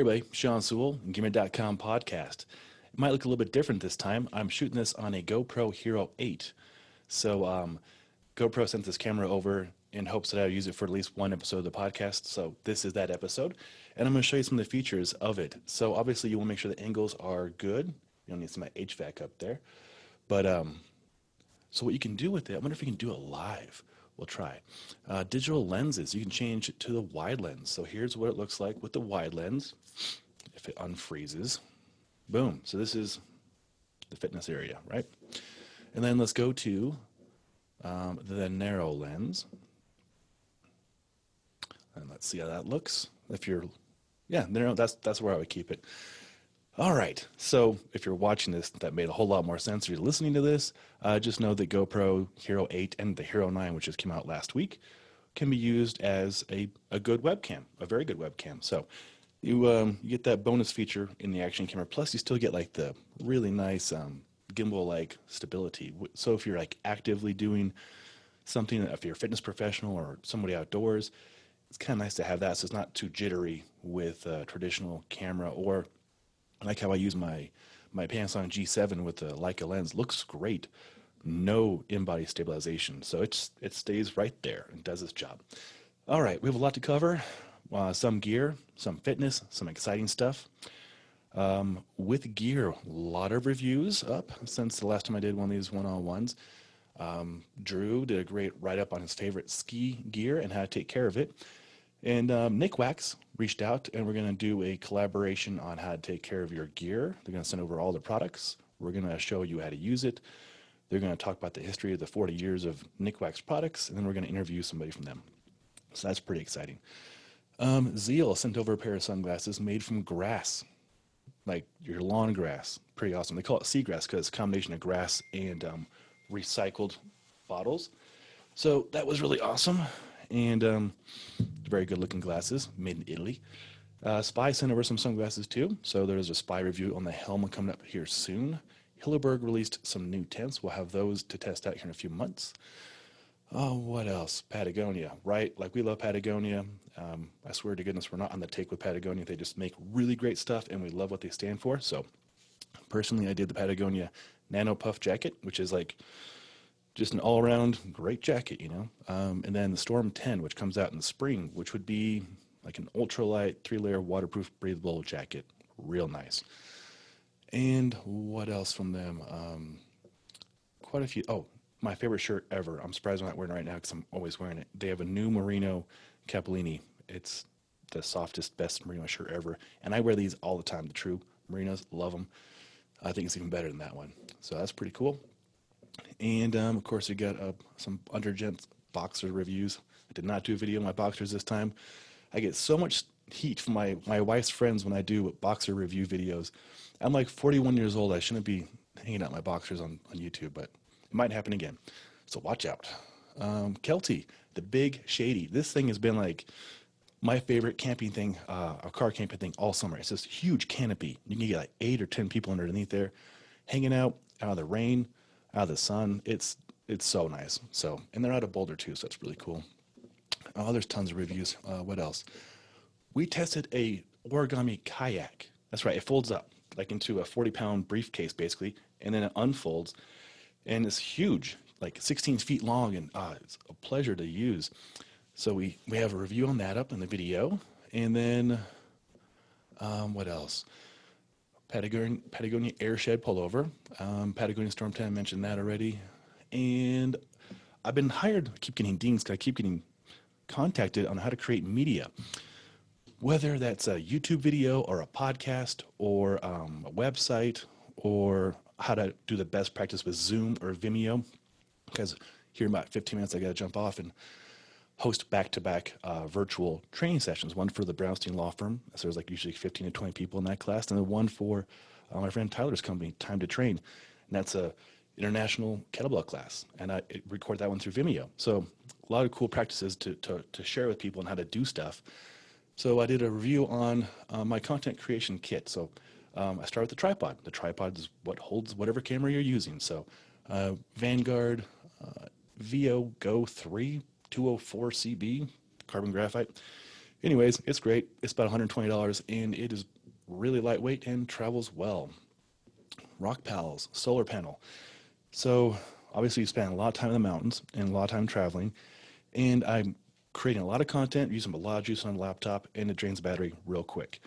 everybody, Sean Sewell, Gamer.com podcast. It might look a little bit different this time. I'm shooting this on a GoPro Hero 8. So GoPro sent this camera over in hopes that I'll use it for at least one episode of the podcast. So this is that episode, and I'm going to show you some of the features of it. So obviously you want to make sure the angles are good. You don't need some HVAC up there. But so what you can do with it, I wonder if you can do it live. We'll try. Digital lenses, you can change it to the wide lens. So here's what it looks like with the wide lens. If it unfreezes, boom. So this is the fitness area, right? And then let's go to the narrow lens. And let's see how that looks. If you're, yeah, narrow, that's where I would keep it. All right, so if you're watching this, that made a whole lot more sense. If you're listening to this, just know that GoPro Hero 8 and the Hero 9, which just came out last week, can be used as a good webcam, a very good webcam. So you get that bonus feature in the action camera, plus you still get like the really nice gimbal-like stability. So if you're like actively doing something, if you're a fitness professional or somebody outdoors, it's kind of nice to have that, so it's not too jittery with a traditional camera. Or I like how I use my Panasonic G7 with the Leica lens. Looks great. No in-body stabilization. So it stays right there and does its job. All right, we have a lot to cover. Some gear, some fitness, some exciting stuff. With gear, a lot of reviews up since the last time I did one of these one-on-ones. Drew did a great write-up on his favorite ski gear and how to take care of it. And Nikwax reached out, and we're going to do a collaboration on how to take care of your gear. They're going to send over all the products. We're going to show you how to use it. They're going to talk about the history of the 40 years of Nikwax products, and then we're going to interview somebody from them. So that's pretty exciting. Zeal sent over a pair of sunglasses made from grass, like your lawn grass. Pretty awesome. They call it seagrass because it's a combination of grass and recycled bottles. So that was really awesome. And very good looking glasses made in Italy. Spy sent over some sunglasses too. So there's a Spy review on the helm coming up here soon. Hilleberg released some new tents. We'll have those to test out here in a few months. Oh, what else? Patagonia, right? Like, we love Patagonia. I swear to goodness, we're not on the take with Patagonia. They just make really great stuff, and we love what they stand for. So personally, I did the Patagonia Nano Puff jacket, which is like just an all-around great jacket, you know. And then the Storm 10, which comes out in the spring, which would be like an ultralight, three-layer, waterproof, breathable jacket. Real nice. And what else from them? Quite a few. Oh, my favorite shirt ever. I'm surprised I'm not wearing it right now because I'm always wearing it. They have a new Merino Capellini. It's the softest, best Merino shirt ever. And I wear these all the time, the true Merinos. Love them. I think it's even better than that one. So that's pretty cool. And of course, we got some Undergents boxer reviews. I did not do a video on my boxers this time. I get so much heat from my wife's friends when I do boxer review videos. I'm like 41 years old. I shouldn't be hanging out my boxers on YouTube, but it might happen again. So watch out. Kelty, the Big Shady. This thing has been like my favorite camping thing, a car camping thing all summer. It's this huge canopy. You can get like 8 or 10 people underneath there, hanging out of the rain, out of the sun. It's so nice. So, and they're out of Boulder too, so that's really cool. Oh, there's tons of reviews. What else? We tested a Origami kayak. That's right. It folds up like into a 40-pound briefcase basically, and then it unfolds, and it's huge, like 16 feet long, and it's a pleasure to use. So we have a review on that up in the video. And then what else? Patagonia Airshed Pullover. Patagonia Storm 10, I mentioned that already. And I've been hired, I keep getting dings because I keep getting contacted on how to create media. Whether that's a YouTube video or a podcast or a website, or how to do the best practice with Zoom or Vimeo. Because here in about 15 minutes, I got to jump off and host back-to-back virtual training sessions, one for the Brownstein Law Firm. So there's like usually 15 to 20 people in that class, and then one for my friend Tyler's company, Time to Train. And that's a international kettlebell class. And I record that one through Vimeo. So a lot of cool practices to share with people and how to do stuff. So I did a review on my content creation kit. So I start with the tripod. The tripod is what holds whatever camera you're using. So Vanguard VO Go 3 204CB carbon graphite, Anyways, it's great. It's about $120 and it is really lightweight and travels well. Rock Pals solar panel. So obviously you spend a lot of time in the mountains and a lot of time traveling, and I'm creating a lot of content, using a lot of juice on the laptop, and it drains the battery real quick.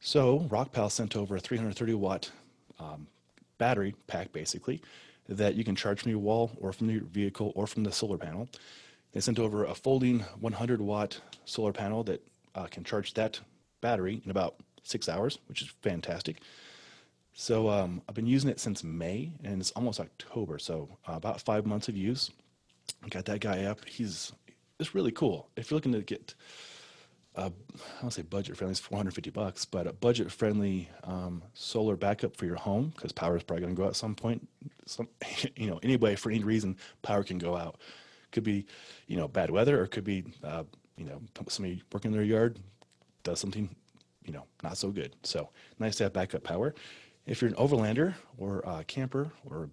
So Rock Pal sent over a 330 watt battery pack, basically, that you can charge from your wall or from your vehicle or from the solar panel. They sent over a folding 100 watt solar panel that can charge that battery in about 6 hours, which is fantastic. So I've been using it since May, and it's almost October, so about 5 months of use. Got that guy up. It's really cool. If you're looking to get, I don't say budget friendly, it's $450, but a budget friendly solar backup for your home, because power is probably going to go out at some point. Anyway, for any reason, power can go out. Could be, bad weather, or could be, somebody working in their yard does something, not so good. So nice to have backup power. If you're an overlander or a camper or,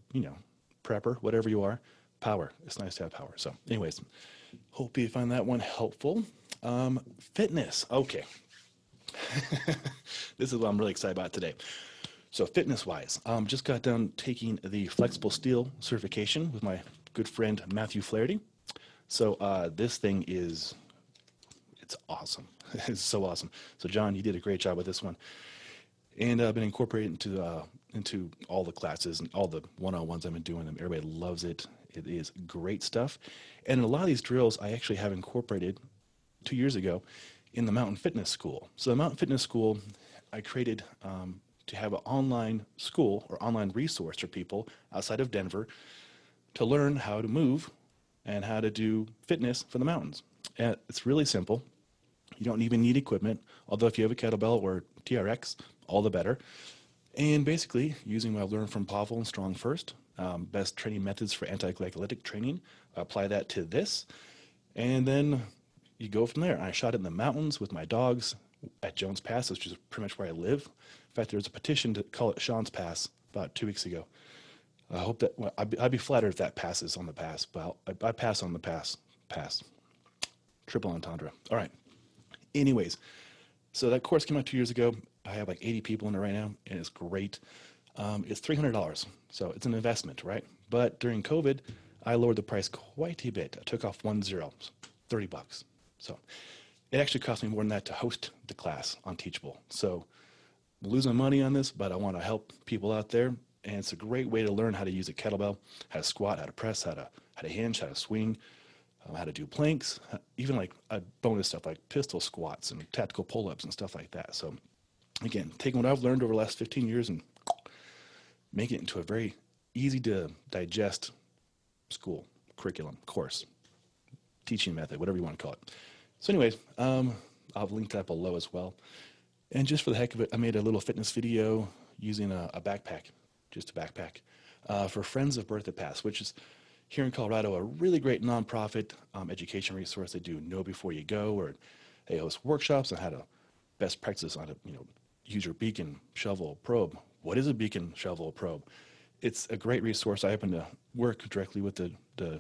prepper, whatever you are, power. It's nice to have power. So anyways, hope you find that one helpful. Fitness. Okay. This is what I'm really excited about today. So fitness wise, just got done taking the Flexible Steel certification with my good friend, Matthew Flaherty. So this thing is, it's awesome. It's so awesome. So John, you did a great job with this one. And I've been incorporating into all the classes and all the one-on-ones I've been doing them. Everybody loves it. It is great stuff. And a lot of these drills I actually have incorporated 2 years ago in the Mountain Fitness School. So the Mountain Fitness School I created to have an online school or online resource for people outside of Denver to learn how to move and how to do fitness for the mountains. And it's really simple. You don't even need equipment, although if you have a kettlebell or TRX, all the better. And basically, using what I've learned from Pavel and Strong First, best training methods for anti-glycolytic training, apply that to this, and then you go from there. I shot it in the mountains with my dogs at Jones Pass, which is pretty much where I live. In fact, there was a petition to call it Sean's Pass about 2 weeks ago. I hope that, well, I'd be flattered if that passes on the pass, but I pass on the pass. Triple entendre. All right. Anyways, so that course came out 2 years ago. I have like 80 people in it right now, and it's great. It's $300, so it's an investment, right? But during COVID, I lowered the price quite a bit. I took off 10, $30. So it actually cost me more than that to host the class on Teachable. So I'm losing money on this, but I want to help people out there, and it's a great way to learn how to use a kettlebell, how to squat, how to press, how to hinge, how to swing, how to do planks, even like bonus stuff like pistol squats and tactical pull-ups and stuff like that. So again, taking what I've learned over the last 15 years and making it into a very easy to digest school, curriculum, course, teaching method, whatever you want to call it. So anyways, I'll link that below as well. And just for the heck of it, I made a little fitness video using a backpack, just a backpack, for Friends of Berthoud Pass, which is here in Colorado, a really great nonprofit education resource. They do Know Before You Go, or they host workshops on how to best practice on use your beacon, shovel, probe. What is a beacon, shovel, probe? It's a great resource. I happen to work directly with the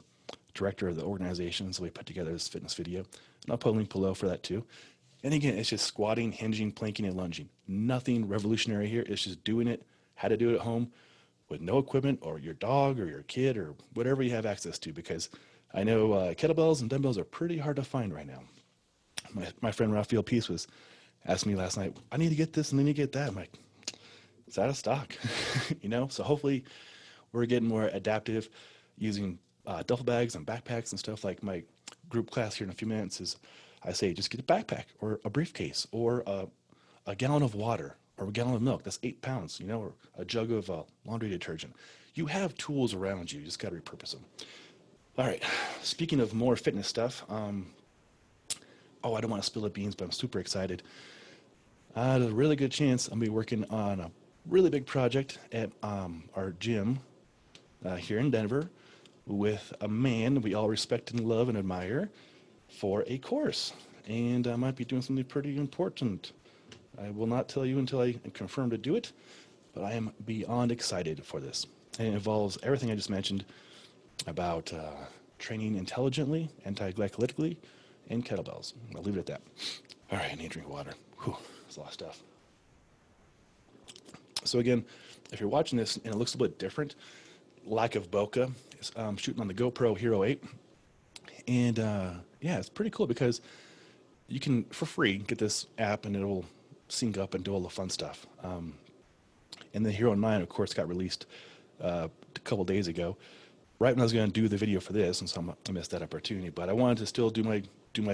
director of the organization, so we put together this fitness video. And I'll put a link below for that too. And again, it's just squatting, hinging, planking, and lunging. Nothing revolutionary here. It's just doing it, how to do it at home with no equipment or your dog or your kid or whatever you have access to, because I know kettlebells and dumbbells are pretty hard to find right now. My friend Raphael Peace was asking me last night, I need to get this and then you get that. I'm like, it's out of stock, So hopefully we're getting more adaptive using duffel bags and backpacks and stuff. Like my group class here in a few minutes is, I say, just get a backpack or a briefcase or a gallon of water or a gallon of milk. That's 8 pounds, or a jug of laundry detergent. You have tools around you. You just got to repurpose them. All right. Speaking of more fitness stuff, I don't want to spill the beans, but I'm super excited. There's a really good chance I'll be working on a really big project at our gym here in Denver with a man we all respect and love and admire for a course. And I might be doing something pretty important. I will not tell you until I confirm to do it, but I am beyond excited for this. And it involves everything I just mentioned about training intelligently, anti-glycolytically, and kettlebells. I'll leave it at that. All right, I need to drink water. Whew, that's a lot of stuff. So again, if you're watching this and it looks a bit different, lack of bokeh, it's shooting on the GoPro Hero 8. And yeah, it's pretty cool because you can, for free, get this app and it'll sync up and do all the fun stuff. And the Hero 9, of course, got released a couple days ago. Right when I was going to do the video for this, and so I missed that opportunity, but I wanted to still do my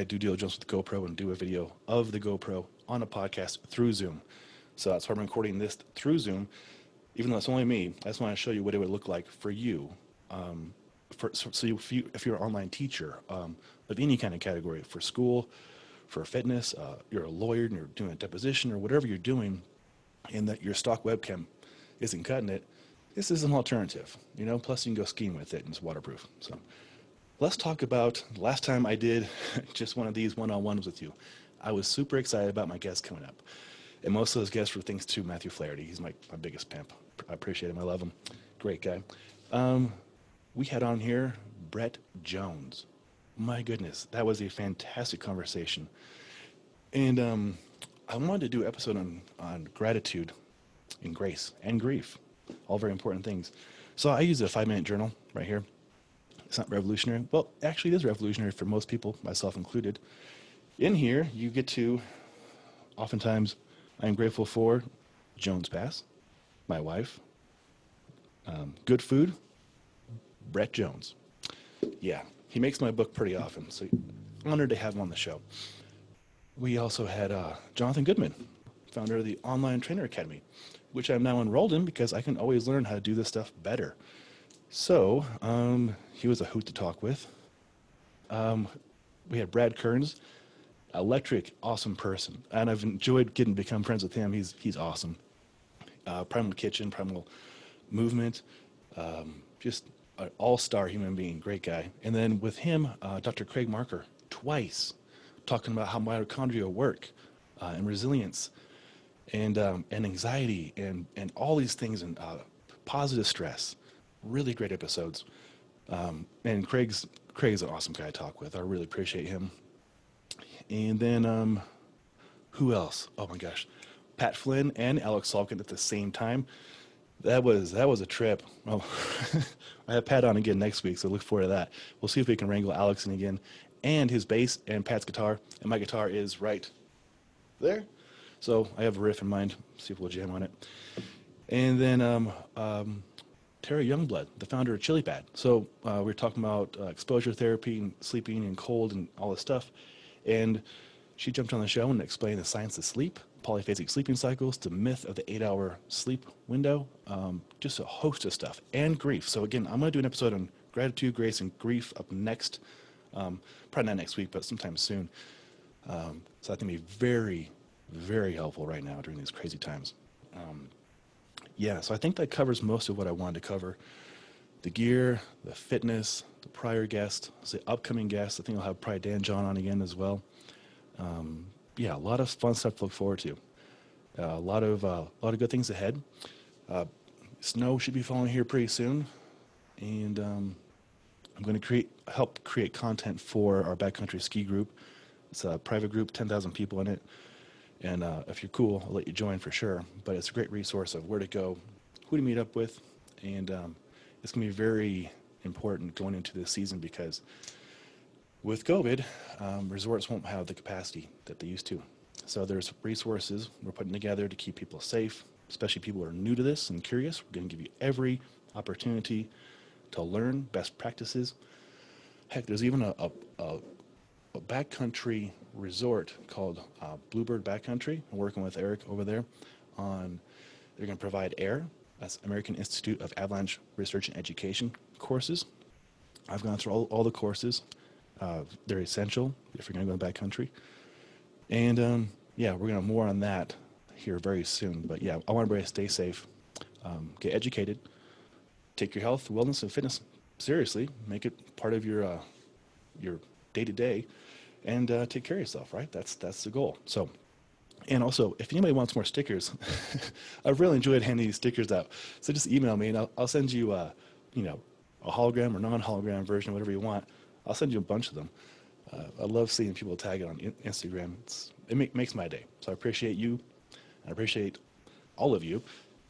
due diligence with GoPro and do a video of the GoPro on a podcast through Zoom. So that's why I'm recording this through Zoom, even though it's only me. I just want to show you what it would look like for you, if you're an online teacher of any kind of category, for school, for fitness, you're a lawyer and you're doing a deposition or whatever you're doing, and that your stock webcam isn't cutting it. This is an alternative, you know. Plus, you can go skiing with it, and it's waterproof. So, let's talk about last time I did just one of these one-on-ones with you. I was super excited about my guests coming up. And most of those guests were thanks to Matthew Flaherty. He's my biggest pimp. I appreciate him. I love him. Great guy. We had on here Brett Jones. My goodness, that was a fantastic conversation. And I wanted to do an episode on gratitude and grace and grief, all very important things. So I use a 5-minute journal right here. It's not revolutionary. Well, actually, it is revolutionary for most people, myself included. In here, you get to, oftentimes, I'm grateful for Jones Pass, my wife, good food, Brett Jones. Yeah. He makes my book pretty often, so honored to have him on the show. We also had Jonathan Goodman, founder of the Online Trainer Academy, which I'm now enrolled in because I can always learn how to do this stuff better. So he was a hoot to talk with. We had Brad Kearns, electric, awesome person, and I've enjoyed getting to become friends with him. He's awesome. Primal Kitchen, Primal Movement, just an all-star human being, great guy. And then with him, Dr. Craig Marker, twice, talking about how mitochondria work and resilience and anxiety and all these things and positive stress. Really great episodes. And Craig's an awesome guy to talk with. I really appreciate him. And then who else? Oh my gosh. Pat Flynn and Alex Salkin at the same time. That was a trip. Oh, I have Pat on again next week, so look forward to that. We'll see if we can wrangle Alex in again, and his bass, and Pat's guitar, and my guitar is right there. So I have a riff in mind. See if we'll jam on it. And then Tara Youngblood, the founder of Chili Pad. So we were talking about exposure therapy and sleeping and cold and all this stuff, and she jumped on the show and explained the science of sleep, polyphasic sleeping cycles, the myth of the 8-hour sleep window, just a host of stuff, and grief. So again, I'm going to do an episode on gratitude, grace, and grief up next, probably not next week, but sometime soon. So that's going to be very, very helpful right now during these crazy times. Yeah, so I think that covers most of what I wanted to cover. The gear, the fitness, the prior guest, the upcoming guest. I think I'll have probably Dan John on again as well. Yeah, a lot of fun stuff to look forward to. A lot of good things ahead. Snow should be falling here pretty soon, and I'm going to help create content for our backcountry ski group. It's a private group, 10,000 people in it, and if you're cool, I'll let you join for sure. But it's a great resource of where to go, who to meet up with, and it's going to be very important going into this season because with COVID, resorts won't have the capacity that they used to. So there's resources we're putting together to keep people safe, especially people who are new to this and curious. We're going to give you every opportunity to learn best practices. Heck, there's even a backcountry resort called Bluebird Backcountry. I'm working with Eric over there on, they're going to provide AIR, that's American Institute of Avalanche Research and Education courses. I've gone through all the courses. They're essential if you're going to go in the backcountry. And yeah, we're going to have more on that here very soon. But yeah, I want everybody to stay safe, get educated, take your health, wellness, and fitness seriously, make it part of your day-to-day, and take care of yourself, right? That's the goal. So, and also, if anybody wants more stickers, I've really enjoyed handing these stickers out. So just email me, and I'll send you, you know, a hologram or non-hologram version, whatever you want. I'll send you a bunch of them. I love seeing people tag it on Instagram. It's it makes my day. So I appreciate you, and I appreciate all of you,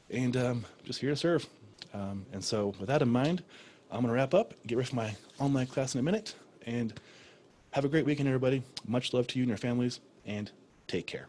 and just here to serve. And so with that in mind, I'm going to wrap up, get ready for my online class in a minute, and have a great weekend, everybody. Much love to you and your families, and take care.